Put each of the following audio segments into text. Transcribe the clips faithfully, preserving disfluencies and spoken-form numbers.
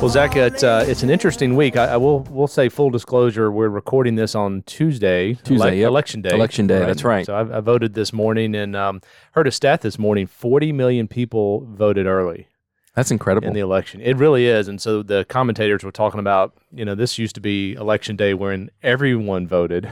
Well, Zach, it, uh, it's an interesting week. I, I will will say full disclosure, we're recording this on Tuesday, Tuesday ele- yep. Election Day. Election Day, right? That's right. So I, I voted this morning and um, heard a stat this morning, forty million people voted early. That's incredible. In the election. It really is. And so the commentators were talking about, you know, this used to be Election Day wherein everyone voted.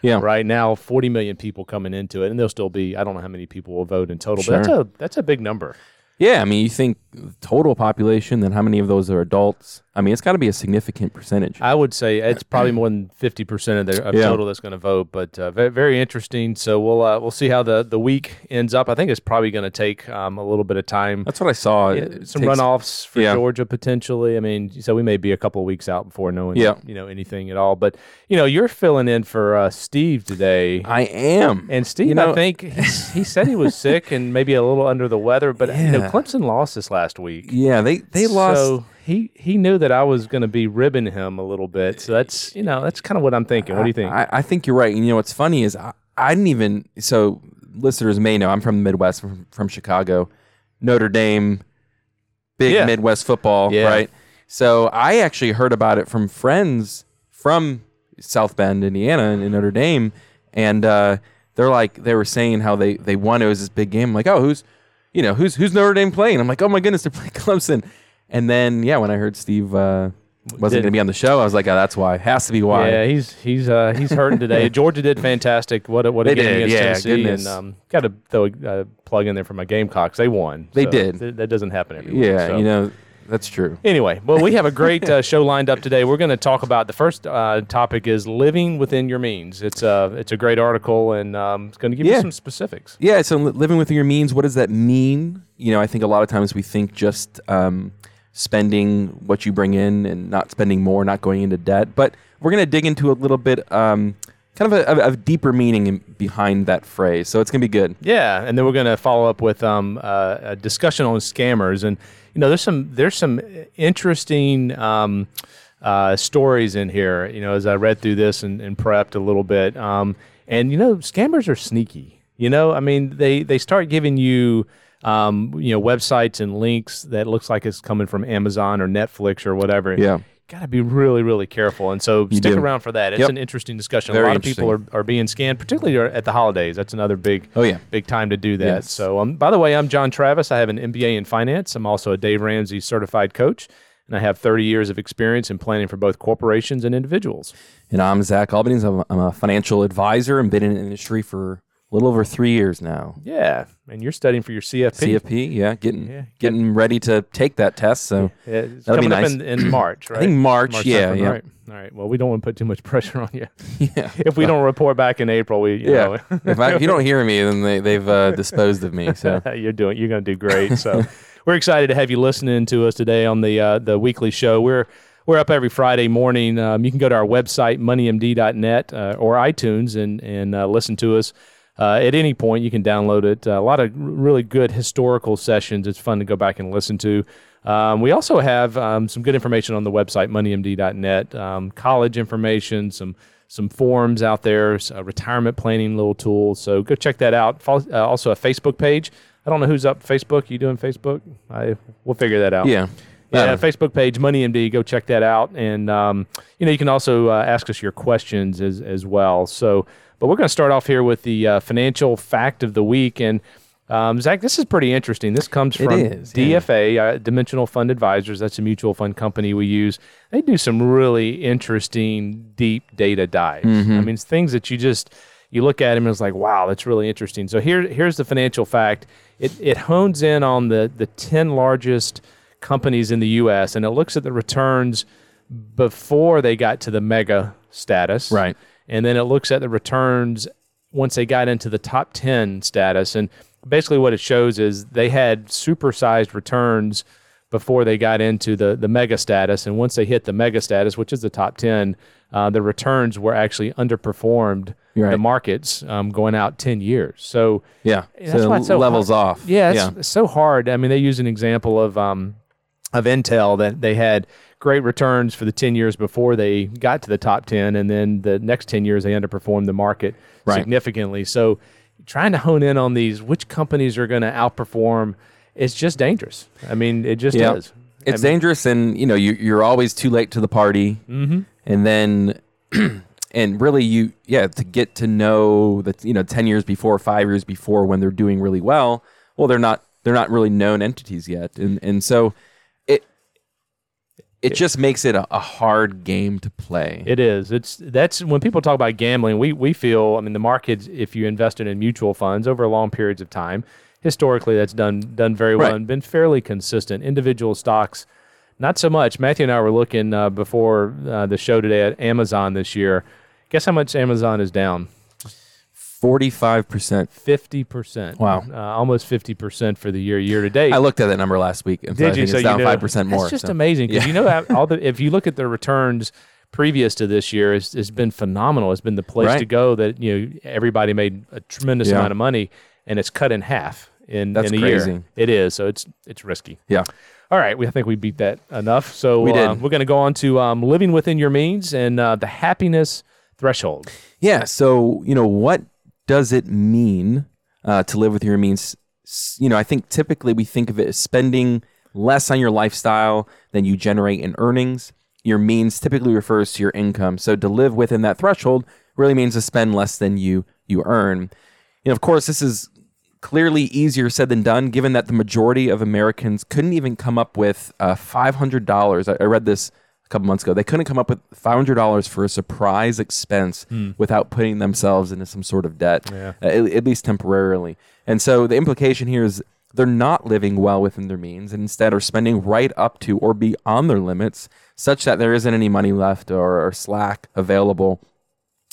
Yeah. Right now, forty million people coming into it, and there'll still be, I don't know how many people will vote in total, sure. but that's a that's a big number. Yeah, I mean, you think total population, then how many of those are adults? I mean, it's got to be a significant percentage. I would say it's probably more than fifty percent of the of yeah. total that's going to vote, but uh, very, very interesting. So we'll uh, we'll see how the, the week ends up. I think it's probably going to take um, a little bit of time. That's what I saw. It, it some takes, runoffs for yeah. Georgia potentially. I mean, so we may be a couple of weeks out before knowing yeah. you know anything at all. But you know, you're filling in for uh, Steve today. I am. And Steve, you know, I think he said he was sick and maybe a little under the weather, but yeah. you know, Clemson lost this last week. Yeah, they they lost. So he, he knew that I was going to be ribbing him a little bit. So that's, you know, that's kind of what I'm thinking. What do you think? I, I think you're right. And you know what's funny is I, I didn't even, so listeners may know I'm from the Midwest, from, from Chicago, Notre Dame, big yeah. Midwest football, yeah. right? So I actually heard about it from friends from South Bend, Indiana, and in Notre Dame, and uh, they're like, they were saying how they, they won. It was this big game. I'm like, oh, who's You know, who's who's Notre Dame playing? I'm like, oh my goodness, they're playing Clemson. And then, yeah, when I heard Steve uh, wasn't going to be on the show, I was like, oh, that's why. Has to be why. Yeah, he's he's uh, he's hurting today. Georgia did fantastic. What a, what a game did. against yeah, Tennessee. Goodness. And um, got to throw a uh, plug in there for my Gamecocks. They won. They so did. Th- that doesn't happen every week. Yeah, so. you know. That's true. Anyway, well, we have a great uh, show lined up today. We're going to talk about the first uh, topic is living within your means. It's a uh, it's a great article, and um, it's going to give yeah. you some specifics. Yeah. So living within your means, what does that mean? You know, I think a lot of times we think just um, spending what you bring in and not spending more, not going into debt. But we're going to dig into a little bit. Um, Kind of a, a deeper meaning behind that phrase, so it's gonna be good. Yeah, and then we're gonna follow up with um, uh, a discussion on scammers, and you know, there's some there's some interesting um, uh, stories in here. You know, as I read through this and, and prepped a little bit, um, and you know, scammers are sneaky. You know, I mean, they they start giving you. Um, you know, websites and links that looks like it's coming from Amazon or Netflix or whatever. Yeah. Got to be really, really careful. And so you stick do. around for that. It's yep. an interesting discussion. Very a lot of people are, are being scanned, particularly at the holidays. That's another big, oh, yeah. big time to do that. Yes. So, um, by the way, I'm John Travis. I have an M B A in finance. I'm also a Dave Ramsey certified coach, and I have thirty years of experience in planning for both corporations and individuals. And I'm Zach Albany. I'm, I'm a financial advisor and been in the industry for a little over three years now. Yeah, and you're studying for your C F P. C F P, yeah, getting yeah. getting ready to take that test. So yeah, it's that'll coming be nice. Up in, in March, right? I think March. March yeah, yeah. All right. All right. Well, we don't want to put too much pressure on you. Yeah. If we don't report back in April, we you yeah. know. if, I, if you don't hear me, then they they've uh, disposed of me. So you're doing. You're going to do great. So we're excited to have you listening to us today on the uh, the weekly show. We're We're up every Friday morning. Um, you can go to our website Money M D dot net uh, or iTunes and and uh, listen to us. Uh, at any point, you can download it. Uh, a lot of r- really good historical sessions. It's fun to go back and listen to. Um, we also have um, some good information on the website, Money M D dot net, um, college information, some some forums out there, uh, retirement planning little tools. So go check that out. Follow, uh, also a Facebook page. I don't know who's up Facebook. You doing Facebook? I We'll figure that out. Yeah. Yeah, uh, Facebook page, Money M D, go check that out. And, um, you know, you can also uh, ask us your questions as as well. So, but we're going to start off here with the uh, financial fact of the week. And, um, Zach, this is pretty interesting. This comes from is, D F A, yeah. uh, Dimensional Fund Advisors. That's a mutual fund company we use. They do some really interesting deep data dives. Mm-hmm. I mean, it's things that you just... You look at him and it's like, wow, that's really interesting. So here, here's the financial fact. It it hones in on the, the ten largest companies in the U S, and it looks at the returns before they got to the mega status. Right. And then it looks at the returns once they got into the top ten status. And basically what it shows is they had supersized returns before they got into the, the mega status. And once they hit the mega status, which is the top ten, uh, the returns were actually underperformed right. the markets um, going out ten years. So yeah, that's so why it's so levels hard. Off. Yeah, it's, yeah. it's so hard. I mean, they use an example of um, of Intel that they had great returns for the ten years before they got to the top ten, and then the next ten years they underperformed the market right. significantly. So trying to hone in on these, which companies are going to outperform. It's just dangerous. I mean, it just yeah. is. It's I mean, dangerous, and you know, you, you're always too late to the party. Mm-hmm. And then, and really, you yeah, to get to know that you know, ten years before, five years before, when they're doing really well. Well, they're not. They're not really known entities yet, and and so it it, it just makes it a, a hard game to play. It is. It's that's when people talk about gambling. We we feel. I mean, the markets. If you invested in mutual funds over long periods of time. Historically, that's done done very well right. and been fairly consistent. Individual stocks, not so much. Matthew and I were looking uh, before uh, the show today at Amazon this year. Guess how much Amazon is down? forty-five percent. fifty percent. Wow. Uh, almost fifty percent for the year, year to date. I looked at that number last week. And Did so I you? Think so it's down you know, five percent more. It's just so. amazing. Because yeah. you know, all the, if you look at the returns previous to this year, it's, it's been phenomenal. It's been the place right. to go that you know everybody made a tremendous yeah. amount of money. And it's cut in half in, That's in a crazy. year. It is. So it's it's risky. Yeah. All right. We, I think we beat that enough. So we did. Uh, we're going to go on to um, living within your means and uh, the happiness threshold. Yeah. So, you know, what does it mean uh, to live within your means? You know, I think typically we think of it as spending less on your lifestyle than you generate in earnings. Your means typically refers to your income. So to live within that threshold really means to spend less than you you earn. You know, of course, this is clearly easier said than done, given that the majority of Americans couldn't even come up with uh, five hundred dollars. I, I read this a couple months ago. They couldn't come up with five hundred dollars for a surprise expense mm. without putting themselves into some sort of debt, yeah. uh, at, at least temporarily. And so the implication here is they're not living well within their means and instead are spending right up to or beyond their limits, such that there isn't any money left or, or slack available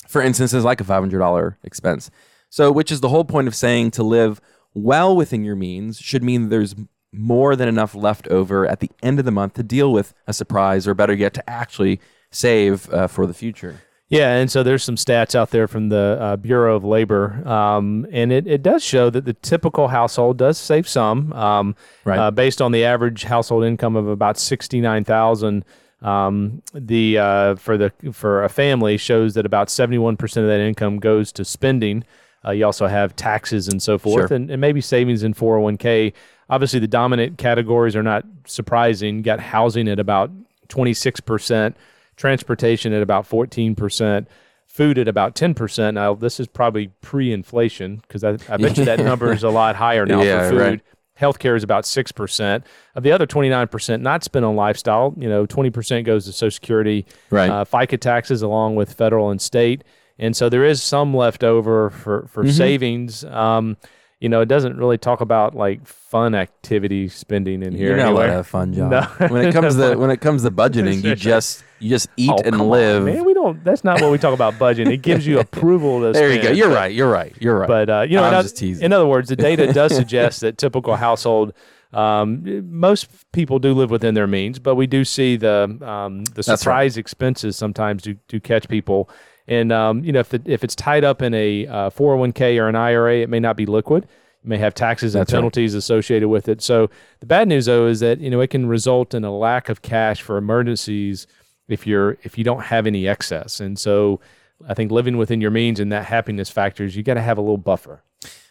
for instances like a five hundred dollars expense. So, which is the whole point of saying to live well within your means should mean there's more than enough left over at the end of the month to deal with a surprise, or better yet, to actually save uh, for the future. Yeah, and so there's some stats out there from the uh, Bureau of Labor, um, and it, it does show that the typical household does save some, um, right. uh, based on the average household income of about sixty-nine thousand dollars. Um, the uh, for the for a family shows that about seventy-one percent of that income goes to spending. Uh, you also have taxes and so forth, sure. and, and maybe savings in four oh one k. Obviously, the dominant categories are not surprising. Got housing at about twenty-six percent, transportation at about fourteen percent, food at about ten percent. Now, this is probably pre-inflation, because I, I bet you that number is a lot higher now yeah, for food. Right. Healthcare is about six percent. Of the other twenty-nine percent not spent on lifestyle, you know, twenty percent goes to Social Security, right. uh, FICA taxes, along with federal and state. And so there is some left over for, for mm-hmm. savings. Um, you know, it doesn't really talk about like fun activity spending in here. You're not allowed to have fun, John. No. When it comes to when it comes to budgeting, you just you just eat oh, and live. On, man, we don't. That's not what we talk about budgeting. It gives you approval to there spend. There you go. You're but, right. You're right. You're right. But uh, you know, I'm just teasing. In other words, the data does suggest that typical household. Um, most people do live within their means, but we do see the um, the surprise right. expenses sometimes do do catch people. And um, you know, if the, if it's tied up in a uh, four oh one k or an I R A, it may not be liquid. It may have taxes and That's penalties right. associated with it. So the bad news, though, is that you know it can result in a lack of cash for emergencies if you're if you don't have any excess. And so I think living within your means and that happiness factors, you got to have a little buffer.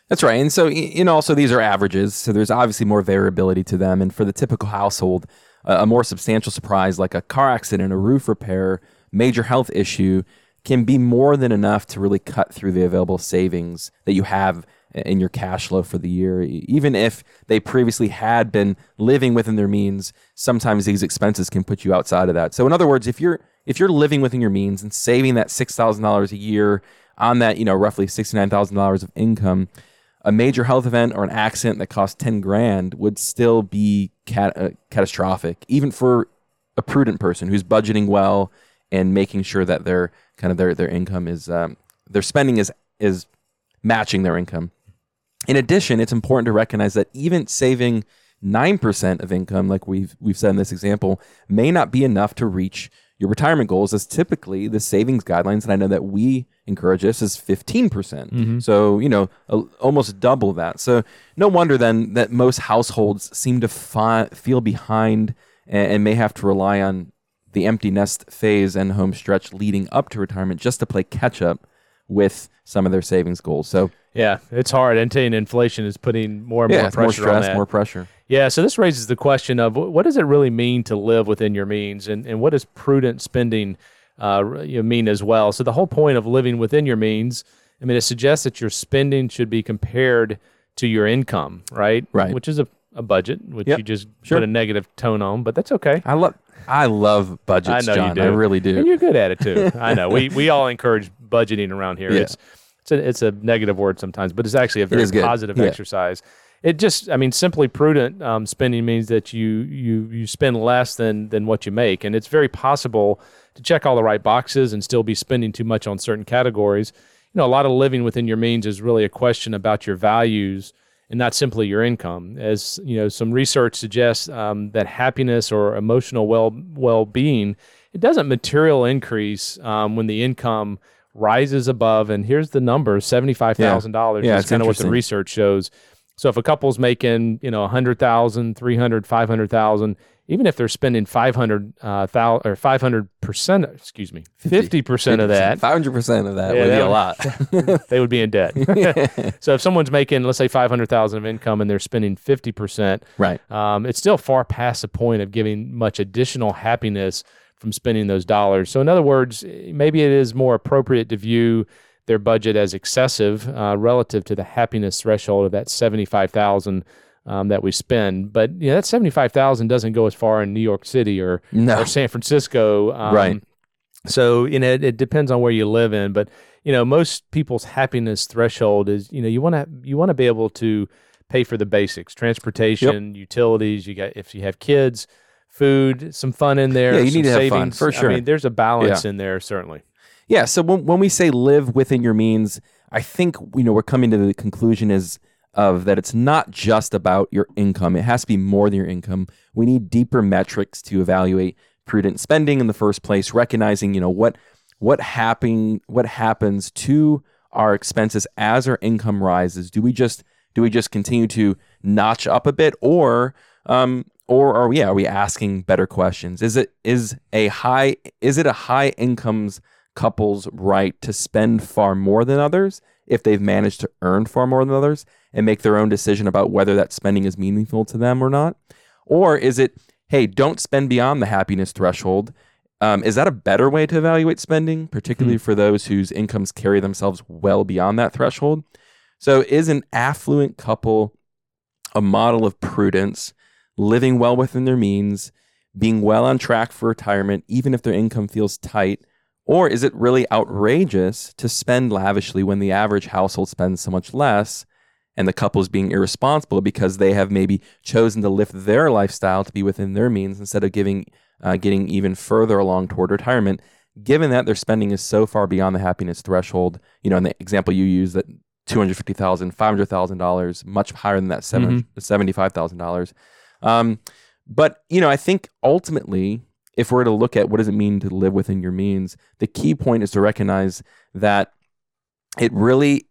That's right. And so you know, also these are averages, so there's obviously more variability to them. And for the typical household, uh, a more substantial surprise like a car accident, a roof repair, major health issue, can be more than enough to really cut through the available savings that you have in your cash flow for the year. Even if they previously had been living within their means, sometimes these expenses can put you outside of that. So in other words, if you're if you're living within your means and saving that six thousand dollars a year on that, you know, roughly sixty-nine thousand dollars of income, a major health event or an accident that costs ten grand would still be cat- uh, catastrophic, even for a prudent person who's budgeting well and making sure that their kind of their their income is um, their spending is is matching their income. In addition, it's important to recognize that even saving nine percent of income, like we've we've said in this example, may not be enough to reach your retirement goals. That's typically the savings guidelines, and I know that we encourage this is fifteen percent. Mm-hmm. So, you know, a, almost double that. So no wonder then that most households seem to fi- feel behind and, and may have to rely on the empty nest phase and home stretch leading up to retirement just to play catch up with some of their savings goals. So yeah, it's hard. And inflation is putting more and yeah, more pressure more stress, on that. more pressure. Yeah, so this raises the question of what does it really mean to live within your means, and, and what does prudent spending uh, you know, mean as well? So the whole point of living within your means, I mean, it suggests that your spending should be compared to your income, right? Right. Which is a, a budget, which yep. you just sure. put a negative tone on, but that's okay. I love I love budgets, I know John. You do. I really do. And you're good at it, too. I know. We we all encourage budgeting around here. Yeah. It's it's a, it's a negative word sometimes, but it's actually a very positive yeah. exercise. It just, I mean, simply prudent um, spending means that you you you spend less than than what you make. And it's very possible to check all the right boxes and still be spending too much on certain categories. You know, a lot of living within your means is really a question about your values and not simply your income. As you know, some research suggests um, that happiness or emotional well well-being, it doesn't material increase um, when the income rises above. And here's the number, seventy-five thousand dollars. Yeah, that's kind of what the research shows. So if a couple's making, you know, one hundred thousand dollars, three hundred thousand dollars, five hundred thousand dollars, even if they're spending five hundred thousand dollars uh, or five hundred percent, excuse me, fifty percent of that. five hundred percent of that yeah, would be a lot. They would be in debt. So if someone's making, let's say, five hundred thousand dollars of income and they're spending fifty percent, right. um, it's still far past the point of giving much additional happiness from spending those dollars. So in other words, maybe it is more appropriate to view their budget as excessive uh, relative to the happiness threshold of that seventy-five thousand dollars Um, that we spend, but you know, that seventy-five thousand dollars doesn't go as far in New York City or, no. or San Francisco. Um, right. So you know, it, it depends on where you live in, but you know, most people's happiness threshold is, you know, you want to you want to be able to pay for the basics, transportation, yep. utilities. You got if you have kids, food, some fun in there. Yeah, you need to savings. have fun for sure. I mean, there's a balance yeah. in there certainly. Yeah. So when when we say live within your means, I think you know we're coming to the conclusion is. of that it's not just about your income. It has to be more than your income. We need deeper metrics to evaluate prudent spending in the first place, recognizing, you know, what what happening what happens to our expenses as our income rises. Do we just do we just continue to notch up a bit, or um or are we yeah, are we asking better questions? Is it is a high is it a high income's couple's right to spend far more than others if they've managed to earn far more than others and make their own decision about whether that spending is meaningful to them or not? Or is it, hey, don't spend beyond the happiness threshold? Um, is that a better way to evaluate spending, particularly mm-hmm. for those whose incomes carry themselves well beyond that threshold? So is an affluent couple a model of prudence, living well within their means, being well on track for retirement, even if their income feels tight? Or is it really outrageous to spend lavishly when the average household spends so much less, and the couple is being irresponsible because they have maybe chosen to lift their lifestyle to be within their means instead of giving, uh, getting even further along toward retirement, given that their spending is so far beyond the happiness threshold? You know, in the example you used, that two hundred fifty thousand dollars, five hundred thousand dollars, much higher than that seven, mm-hmm. seventy-five thousand dollars. Um, but, you know, I think ultimately, if we're to look at what does it mean to live within your means, the key point is to recognize that it really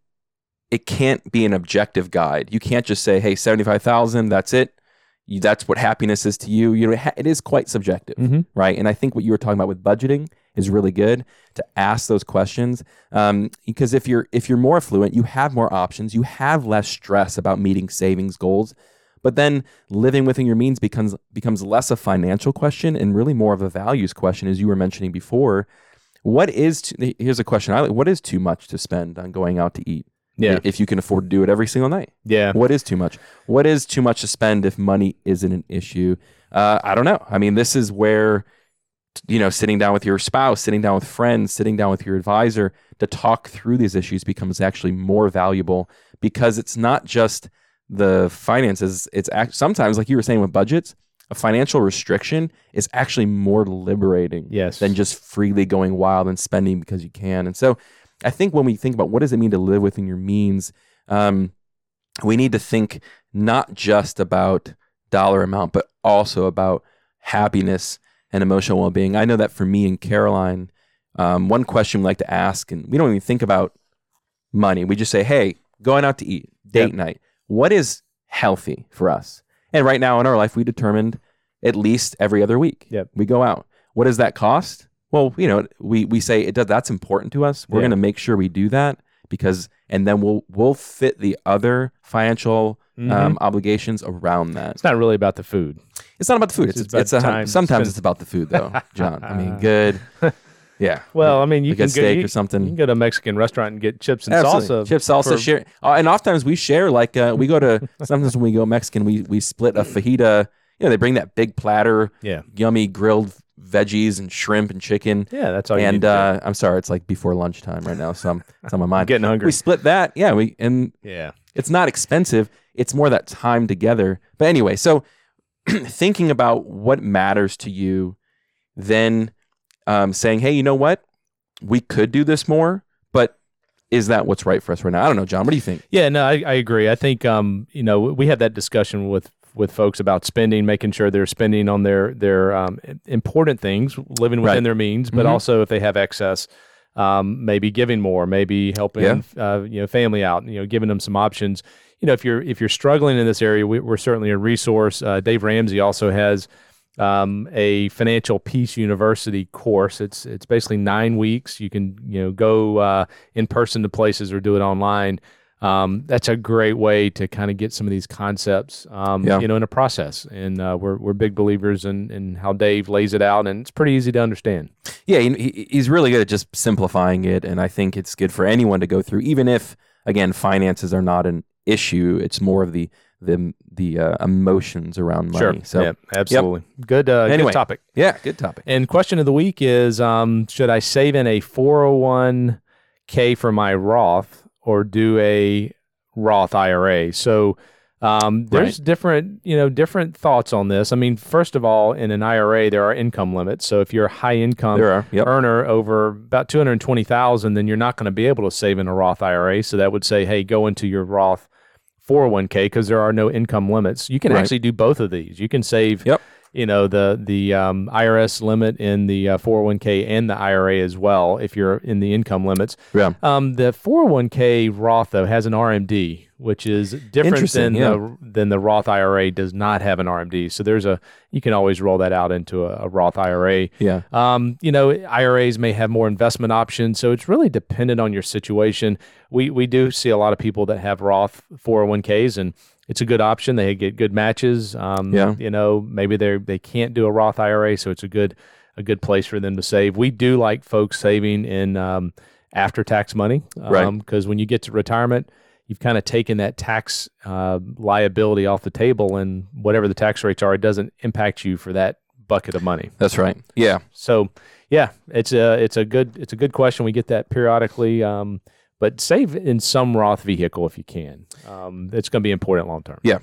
it can't be an objective guide. You can't just say, "Hey, seventy-five thousand, that's it. You, that's what happiness is to you." You know, it, ha- it is quite subjective, mm-hmm. right? And I think what you were talking about with budgeting is really good to ask those questions um, because if you're if you're more affluent, you have more options, you have less stress about meeting savings goals. But then living within your means becomes becomes less a financial question and really more of a values question, as you were mentioning before. What is to, here's a question I like: what is too much to spend on going out to eat? Yeah. If you can afford to do it every single night. Yeah. What is too much? What is too much to spend if money isn't an issue? Uh, I don't know. I mean, this is where, you know, sitting down with your spouse, sitting down with friends, sitting down with your advisor to talk through these issues becomes actually more valuable, because it's not just the finances. It's act- sometimes, like you were saying with budgets, a financial restriction is actually more liberating yes. than just freely going wild and spending because you can. And so I think when we think about what does it mean to live within your means, um, we need to think not just about dollar amount, but also about happiness and emotional well-being. I know that for me and Caroline, um, one question we like to ask, and we don't even think about money. We just say, hey, going out to eat, date yep. night. What is healthy for us? And right now in our life, we determined at least every other week yep. we go out. What does that cost? Well, you know, we we say it does. That's important to us. We're yeah. going to make sure we do that because, and then we'll we'll fit the other financial mm-hmm. um, obligations around that. It's not really about the food. It's not about the food. It's, it's, it's, it's a, sometimes it's about the food, though, John. I mean, good. Yeah. Well, I mean, you like can a steak go, you, or something. You can go to a Mexican restaurant and get chips and Absolutely. salsa. Chips, salsa, for... share, uh, and oftentimes we share. Like uh, we go to sometimes when we go Mexican, we we split a fajita. You know, they bring that big platter. Yeah. Yummy grilled veggies and shrimp and chicken. Yeah, that's all you and, need. And uh, I'm sorry, it's like before lunchtime right now, so I'm, it's on my mind. Getting hungry. We split that. Yeah, we and yeah, it's not expensive. It's more that time together. But anyway, so thinking about what matters to you, then um, saying, hey, you know what? We could do this more, but is that what's right for us right now? I don't know, John. What do you think? Yeah, no, I, I agree. I think um, you know, we had that discussion with with folks about spending, making sure they're spending on their their um, important things, living within right. their means, but mm-hmm. also if they have excess, um, maybe giving more, maybe helping yeah. uh, you know, family out, you know, giving them some options. You know, if you're if you're struggling in this area, we, we're certainly a resource. Uh, Dave Ramsey also has um, a Financial Peace University course. It's it's basically nine weeks. You can you know go uh, in person to places or do it online. Um, that's a great way to kind of get some of these concepts, um, yeah. you know, in a process. And uh, we're we're big believers in, in how Dave lays it out, and it's pretty easy to understand. Yeah, he, he's really good at just simplifying it, and I think it's good for anyone to go through, even if, again, finances are not an issue. It's more of the the the uh, emotions around money. Sure. So, yeah, absolutely. Yep. Good, uh, anyway, good topic. Yeah, good topic. And question of the week is, um, should I save in a four oh one k for my Roth? Or do a Roth I R A. So um, there's right. different, you know, different thoughts on this. I mean, first of all, in an I R A, there are income limits. So if you're a high income yep. earner over about two hundred twenty thousand dollars, then you're not going to be able to save in a Roth I R A. So that would say, hey, go into your Roth four oh one k because there are no income limits. You can right. actually do both of these. You can save, yep. you know, the the um, I R S limit in the uh, four oh one k and the I R A as well if you're in the income limits. Yeah. Um, the four oh one k Roth though has an R M D, which is different than yeah. the than the Roth I R A does not have an R M D. So there's a you can always roll that out into a, a Roth I R A. Yeah. Um, you know, I R As may have more investment options, so it's really dependent on your situation. We we do see a lot of people that have Roth four oh one k's, and it's a good option. They get good matches. Um, yeah. You know, maybe they they can't do a Roth I R A, so it's a good a good place for them to save. We do like folks saving in um, after tax money, um, right? Because when you get to retirement, you've kind of taken that tax uh, liability off the table, and whatever the tax rates are, it doesn't impact you for that bucket of money. That's right. Yeah. So, yeah, it's a it's a good it's a good question. We get that periodically. Um, But save in some Roth vehicle if you can. Um, it's going to be important long term. Yeah.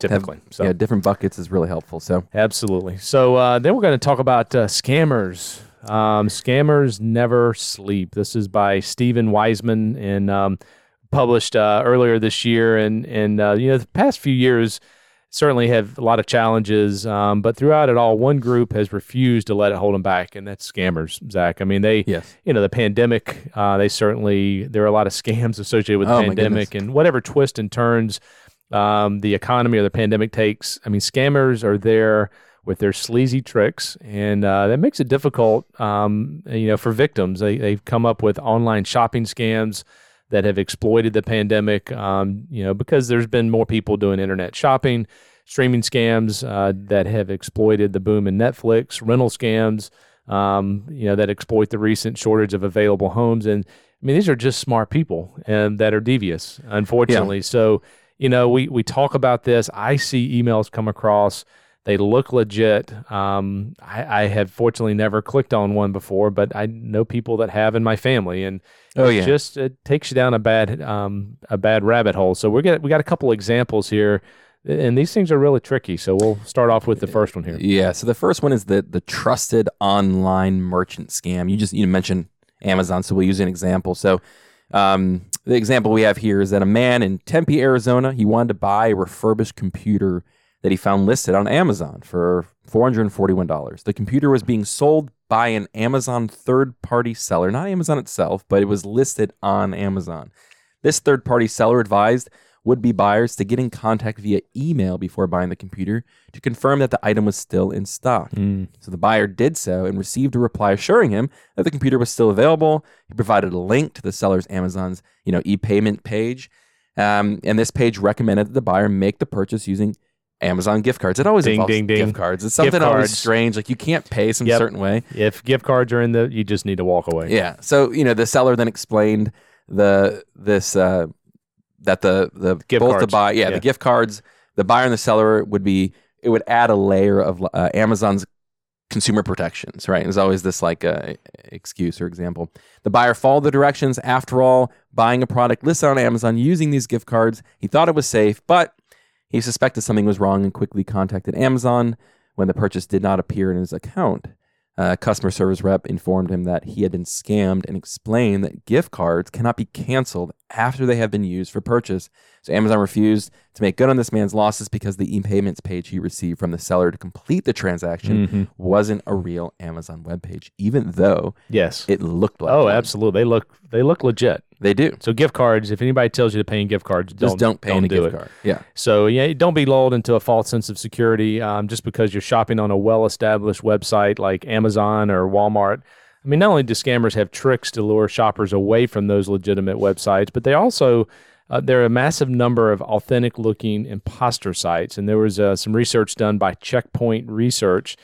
Typically. Have, so. Yeah, different buckets is really helpful. So absolutely. So uh, then we're going to talk about uh, scammers. Um, scammers never sleep. This is by Stephen Wiseman and um, published uh, earlier this year. And, and uh, you know, the past few years certainly have a lot of challenges. Um, but throughout it all, one group has refused to let it hold them back, and that's scammers, Zach. I mean, they, yes. you know, the pandemic, uh, they certainly, there are a lot of scams associated with the oh, pandemic and whatever twists and turns um, the economy or the pandemic takes. I mean, scammers are there with their sleazy tricks, and uh, that makes it difficult, um, you know, for victims. They, they've come up with online shopping scams that have exploited the pandemic, um, you know, because there's been more people doing internet shopping, streaming scams uh, that have exploited the boom in Netflix, rental scams, um, you know, that exploit the recent shortage of available homes. And I mean, these are just smart people and that are devious, unfortunately. Yeah. So, you know, we, we talk about this. I see emails come across. They look legit. Um, I, I have fortunately never clicked on one before, but I know people that have in my family, and oh, yeah. it just it takes you down a bad um, a bad rabbit hole. So we got we got a couple examples here, and these things are really tricky. So we'll start off with the first one here. Yeah. So the first one is the the trusted online merchant scam. You just you mentioned Amazon, so we'll use an example. So um, the example we have here is that a man in Tempe, Arizona, he wanted to buy a refurbished computer that he found listed on Amazon for four hundred forty-one dollars. The computer was being sold by an Amazon third-party seller, not Amazon itself, but it was listed on Amazon. This third-party seller advised would-be buyers to get in contact via email before buying the computer to confirm that the item was still in stock. Mm. So the buyer did so and received a reply assuring him that the computer was still available. He provided a link to the seller's Amazon's, you know, e-payment page, um, and this page recommended that the buyer make the purchase using Amazon gift cards. It always ding, involves ding, gift ding. cards. It's something always strange. Like you can't pay some yep. certain way. If gift cards are in the, you just need to walk away. Yeah. So, you know, the seller then explained the this uh, that the the gift both cards. the buy yeah, yeah the gift cards the buyer and the seller would be it would add a layer of uh, Amazon's consumer protections, right? And there's always this like uh, excuse or example. The buyer followed the directions. After all, buying a product listed on Amazon using these gift cards, he thought it was safe, but he suspected something was wrong and quickly contacted Amazon when the purchase did not appear in his account. A customer service rep informed him that he had been scammed and explained that gift cards cannot be canceled after they have been used for purchase. So Amazon refused to make good on this man's losses because the e-payments page he received from the seller to complete the transaction mm-hmm. wasn't a real Amazon webpage, even though yes. it looked like Oh, one. absolutely. They look they look legit. They do. So gift cards, if anybody tells you to pay in gift cards, don't, just don't pay in a gift card. Yeah. So yeah, don't be lulled into a false sense of security um, just because you're shopping on a well-established website like Amazon or Walmart. I mean, not only do scammers have tricks to lure shoppers away from those legitimate websites, but they also, uh, there are a massive number of authentic-looking imposter sites. And there was uh, some research done by Checkpoint Research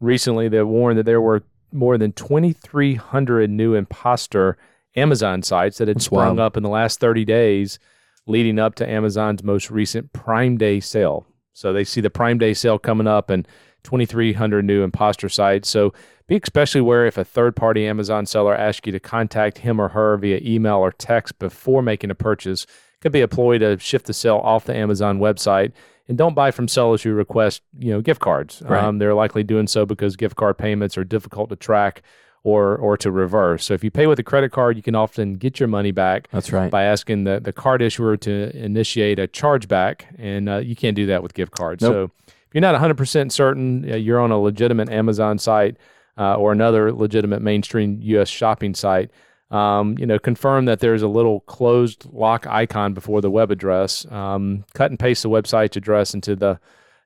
recently that warned that there were more than twenty-three hundred new imposter Amazon sites that had That's sprung wild. up in the last thirty days leading up to Amazon's most recent Prime Day sale. So they see the Prime Day sale coming up and twenty-three hundred new imposter sites. So be especially aware if a third-party Amazon seller asks you to contact him or her via email or text before making a purchase. It could be a ploy to shift the sale off the Amazon website. And don't buy from sellers who request, you know, gift cards. Right. Um, they're likely doing so because gift card payments are difficult to track or or to reverse. So if you pay with a credit card, you can often get your money back That's right. by asking the, the card issuer to initiate a chargeback, and uh, you can't do that with gift cards. Nope. So if you're not one hundred percent certain uh, you're on a legitimate Amazon site uh, or another legitimate mainstream U S shopping site, um, you know, confirm that there's a little closed lock icon before the web address. Um, cut and paste the website's address into the,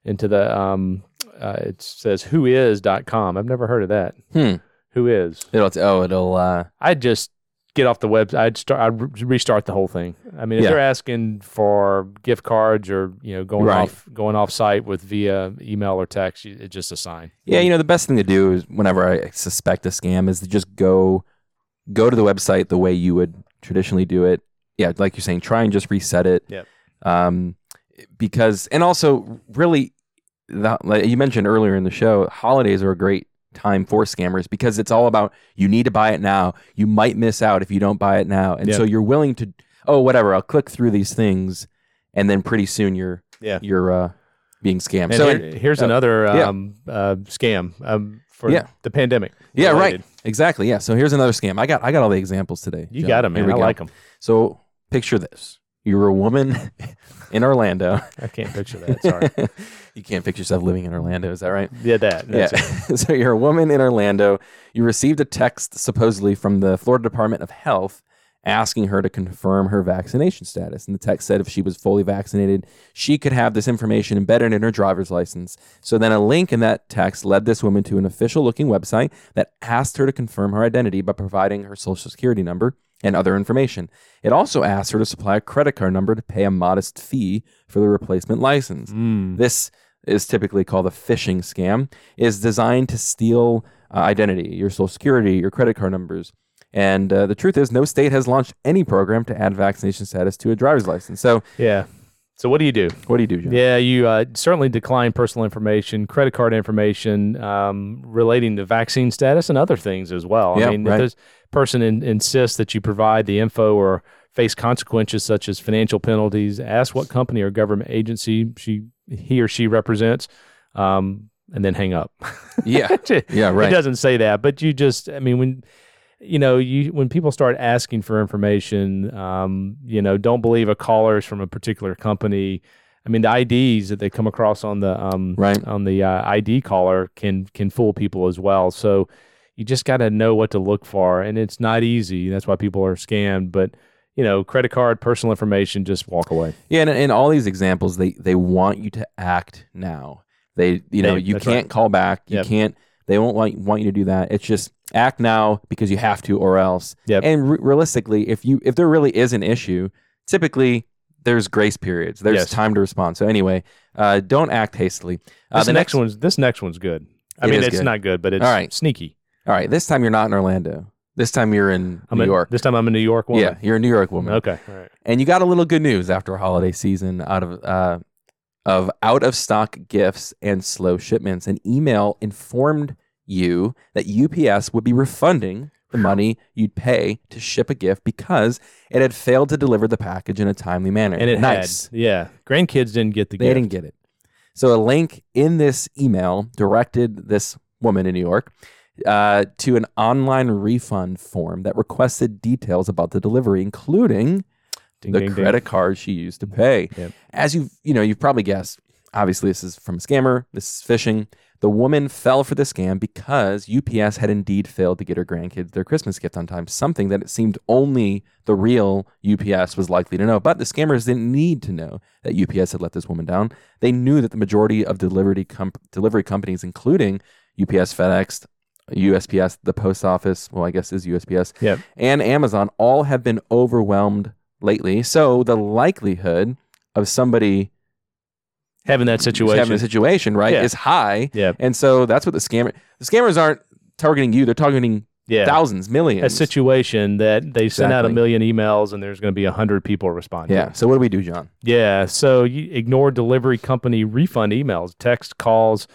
into the um, uh, it says who is dot com. I've never heard of that. Hmm. Who is? It'll, oh, it'll... Uh, I'd just get off the web. I'd start. I'd restart the whole thing. I mean, if yeah. they're asking for gift cards or, you know, going right. off going off site with via email or text, it's just a sign. Yeah, you know, the best thing to do is whenever I suspect a scam is to just go go to the website the way you would traditionally do it. Yeah, like you're saying, try and just reset it. Yeah. Um, because, and also, really, the, like you mentioned earlier in the show, holidays are a great time for scammers because it's all about you need to buy it now. You might miss out if you don't buy it now. And yeah. so you're willing to, oh, whatever, I'll click through these things. And then pretty soon you're yeah. you're uh, being scammed. And so here, here's uh, another um, yeah. uh, scam um, for yeah. the pandemic. Yeah, related. right. Exactly. Yeah. So here's another scam. I got I got all the examples today. You John. got them, man. I go. like them. So picture this. You're a woman in Orlando. I can't picture that. Sorry. You can't picture yourself living in Orlando. Is that right? Yeah, that. That's yeah. It. So you're a woman in Orlando. You received a text supposedly from the Florida Department of Health asking her to confirm her vaccination status. And the text said if she was fully vaccinated, she could have this information embedded in her driver's license. So then a link in that text led this woman to an official-looking website that asked her to confirm her identity by providing her social security number and other information. It also asked her to supply a credit card number to pay a modest fee for the replacement license. Mm. This is typically called a phishing scam. It is designed to steal uh, identity, your social security, your credit card numbers. And uh, the truth is, no state has launched any program to add vaccination status to a driver's license. So yeah. So what do you do? What do you do, John? Yeah, you uh, certainly decline personal information, credit card information um, relating to vaccine status and other things as well. Yep, I mean, right. if this person in, insists that you provide the info or face consequences such as financial penalties, ask what company or government agency she he or she represents, um, and then hang up. Yeah, yeah, right. It doesn't say that, but you just, I mean, when... You know, you when people start asking for information, um, you know, don't believe a caller is from a particular company. I mean, the I Ds that they come across on the um, right. on the uh, I D caller can can fool people as well. So you just got to know what to look for, and it's not easy. That's why people are scammed. But you know, credit card, personal information, just walk away. Yeah, and in all these examples, they they want you to act now. They you know they, you can't right. call back. You yep. can't. They won't want want you to do that. It's just act now because you have to, or else. Yep. And re- realistically, if you if there really is an issue, typically. There's grace periods. There's yes. time to respond. So anyway, uh, don't act hastily. Uh, this the next, next one's this next one's good. I it mean, it's good. Not good, but it's all right. sneaky. All right. This time you're not in Orlando. This time you're in I'm New a, York. This time I'm a New York woman. Yeah, you're a New York woman. Okay. All right. And you got a little good news after a holiday season out of uh, of out of stock gifts and slow shipments. An email informed you that U P S would be refunding the money you'd pay to ship a gift because it had failed to deliver the package in a timely manner. And it nice. had, yeah. Grandkids didn't get the they gift. They didn't get it. So a link in this email directed this woman in New York uh, to an online refund form that requested details about the delivery, including ding, the ding, credit ding. card she used to pay. Yep. As you've, you know, you've probably guessed, obviously this is from a scammer, this is phishing. The woman fell for the scam because U P S had indeed failed to get her grandkids their Christmas gift on time, something that it seemed only the real U P S was likely to know. But the scammers didn't need to know that U P S had let this woman down. They knew that the majority of delivery com- delivery companies, including U P S, FedEx, U S P S, the post office, well, I guess is U S P S, yep. and Amazon, all have been overwhelmed lately. So the likelihood of somebody... Having that situation. Having a situation, right, yeah. is high. Yeah. And so that's what the scammer... The scammers aren't targeting you. They're targeting yeah. thousands, millions. A situation that they exactly. send out a million emails and there's going to be one hundred people responding. Yeah. So what do we do, John? Yeah. So you ignore delivery company refund emails, text, calls,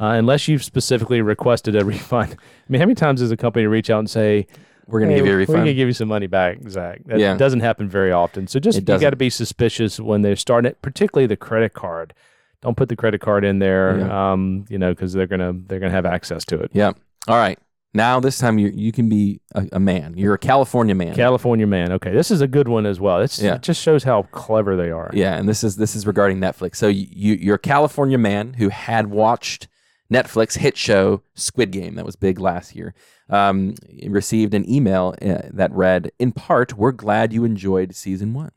uh, unless you've specifically requested a refund. I mean, how many times does a company reach out and say... We're going to hey, give you a refund. We're going to give you some money back, Zach. That yeah. doesn't happen very often. So just you got to be suspicious when they're starting it, particularly the credit card. Don't put the credit card in there, yeah. um, you know, because they're gonna they're gonna have access to it. Yeah. All right. Now this time you you can be a, a man. You're a California man. California man. Okay. This is a good one as well. It's, yeah. It just shows how clever they are. Yeah. And this is this is regarding Netflix. So you you're a California man who had watched Netflix hit show Squid Game that was big last year. Um, received an email that read, "In part, we're glad you enjoyed season one."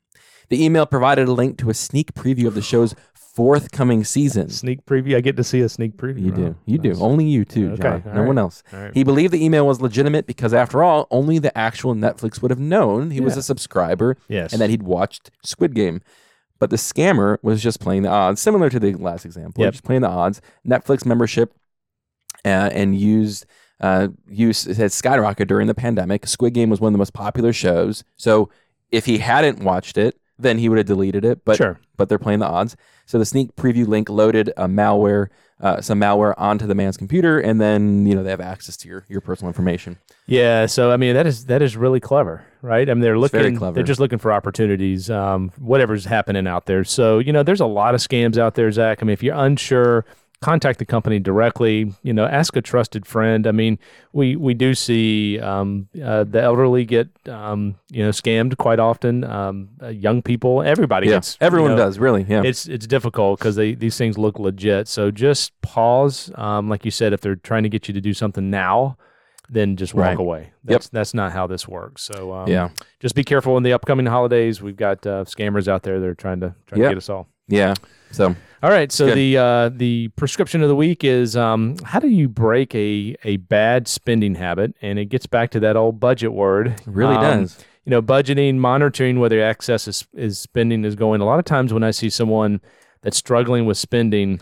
The email provided a link to a sneak preview of the show's forthcoming season. Sneak preview? I get to see a sneak preview. You do. Right? You nice. do. Only you too, okay. John. No right. one else. Right. He believed the email was legitimate because, after all, only the actual Netflix would have known he yeah. was a subscriber yes. and that he'd watched Squid Game. But the scammer was just playing the odds, similar to the last example. Yep. Just playing the odds. Netflix membership uh, and used uh, use had skyrocketed during the pandemic. Squid Game was one of the most popular shows. So if he hadn't watched it, then he would have deleted it, but sure. but they're playing the odds. So the sneak preview link loaded a malware, uh, some malware onto the man's computer, and then you know they have access to your, your personal information. Yeah, so I mean that is that is really clever, right? I mean they're looking, it's very clever. They're just looking for opportunities, um, whatever's happening out there. So you know there's a lot of scams out there, Zach. I mean if you're unsure, contact the company directly. You know, ask a trusted friend. I mean we we do see um, uh, the elderly get um, you know scammed quite often. Um, uh, young people, everybody yeah. gets. Everyone you know, does really. Yeah, it's it's difficult because they these things look legit. So just pause. Um, like you said, if they're trying to get you to do something now, then just walk right. away. That's yep. that's not how this works. So um, yeah, just be careful in the upcoming holidays. We've got uh, scammers out there. They're trying to trying yep. to get us all. Yeah. So all right. So good. the uh, the prescription of the week is um, how do you break a a bad spending habit? And it gets back to that old budget word. It really um, does. You know, budgeting, monitoring whether excess is, is spending is going. A lot of times when I see someone that's struggling with spending,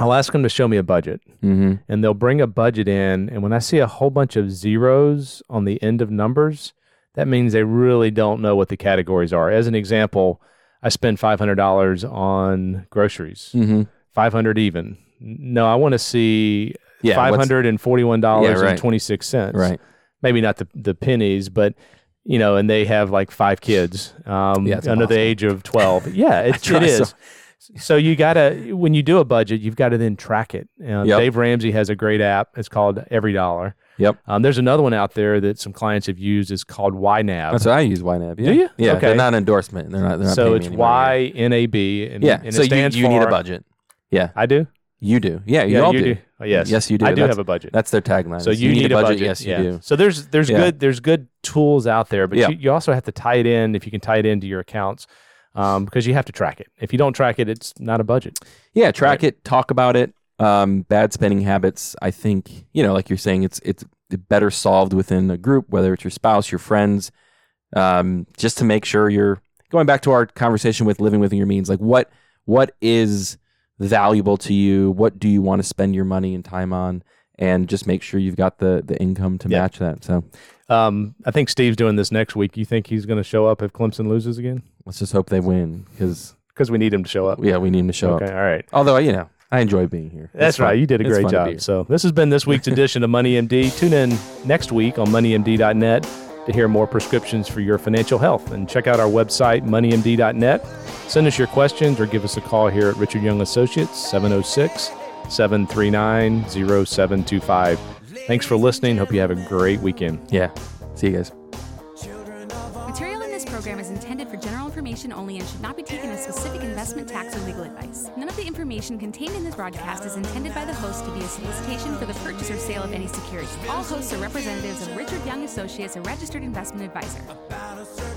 I'll ask them to show me a budget, mm-hmm. and they'll bring a budget in. And when I see a whole bunch of zeros on the end of numbers, that means they really don't know what the categories are. As an example, I spend five hundred dollars on groceries, mm-hmm. five hundred even. No, I want to see yeah, five hundred forty-one dollars and twenty-six cents. Yeah, right. right. Maybe not the, the pennies, but, you know, and they have like five kids um, yeah, under awesome. the age of twelve. Yeah, it, it is. So. So you got to, when you do a budget, you've got to then track it. You know, yep. Dave Ramsey has a great app. It's called EveryDollar. Yep. Um, there's another one out there that some clients have used. It's called Y N A B. That's what I use, Y N A B. Yeah. Do you? Yeah. Okay. They're not an endorsement. They're not. They're not so it's Y N A B. And, yeah. And so it stands you, you for, need a budget. Yeah. I do. You do. Yeah. You yeah, all you do. do. Oh, yes. Yes, you do. I do that's, have a budget. That's their tagline. So you, you need, need a budget. budget. Yes, you yeah. do. So there's there's yeah. good there's good tools out there, but yeah. you, you also have to tie it in if you can tie it into your accounts. Um, because you have to track it. If you don't track it, it's not a budget. Yeah, track right. it, talk about it. Um, bad spending habits, I think, you know, like you're saying, it's it's better solved within a group, whether it's your spouse, your friends, um, just to make sure you're going back to our conversation with living within your means. Like what what is valuable to you? What do you want to spend your money and time on? And just make sure you've got the the income to yep. match that. So, um, I think Steve's doing this next week. You think he's going to show up if Clemson loses again? Let's just hope they win, because we need him to show up. Yeah, we need him to show okay, up. Okay, all right. Although, you know, I enjoy being here. That's right. You did a great job. So this has been this week's edition of Money M D. Tune in next week on Money M D dot net to hear more prescriptions for your financial health. And check out our website, Money M D dot net. Send us your questions or give us a call here at Richard Young Associates, seven oh six, seven three nine, oh seven two five. Thanks for listening. Hope you have a great weekend. Yeah. See you guys. Material in this program is intended for general information only and should not be taken as specific investment, tax, or legal advice. None of the information contained in this broadcast is intended by the host to be a solicitation for the purchase or sale of any security. All hosts are representatives of Richard Young Associates, a registered investment advisor.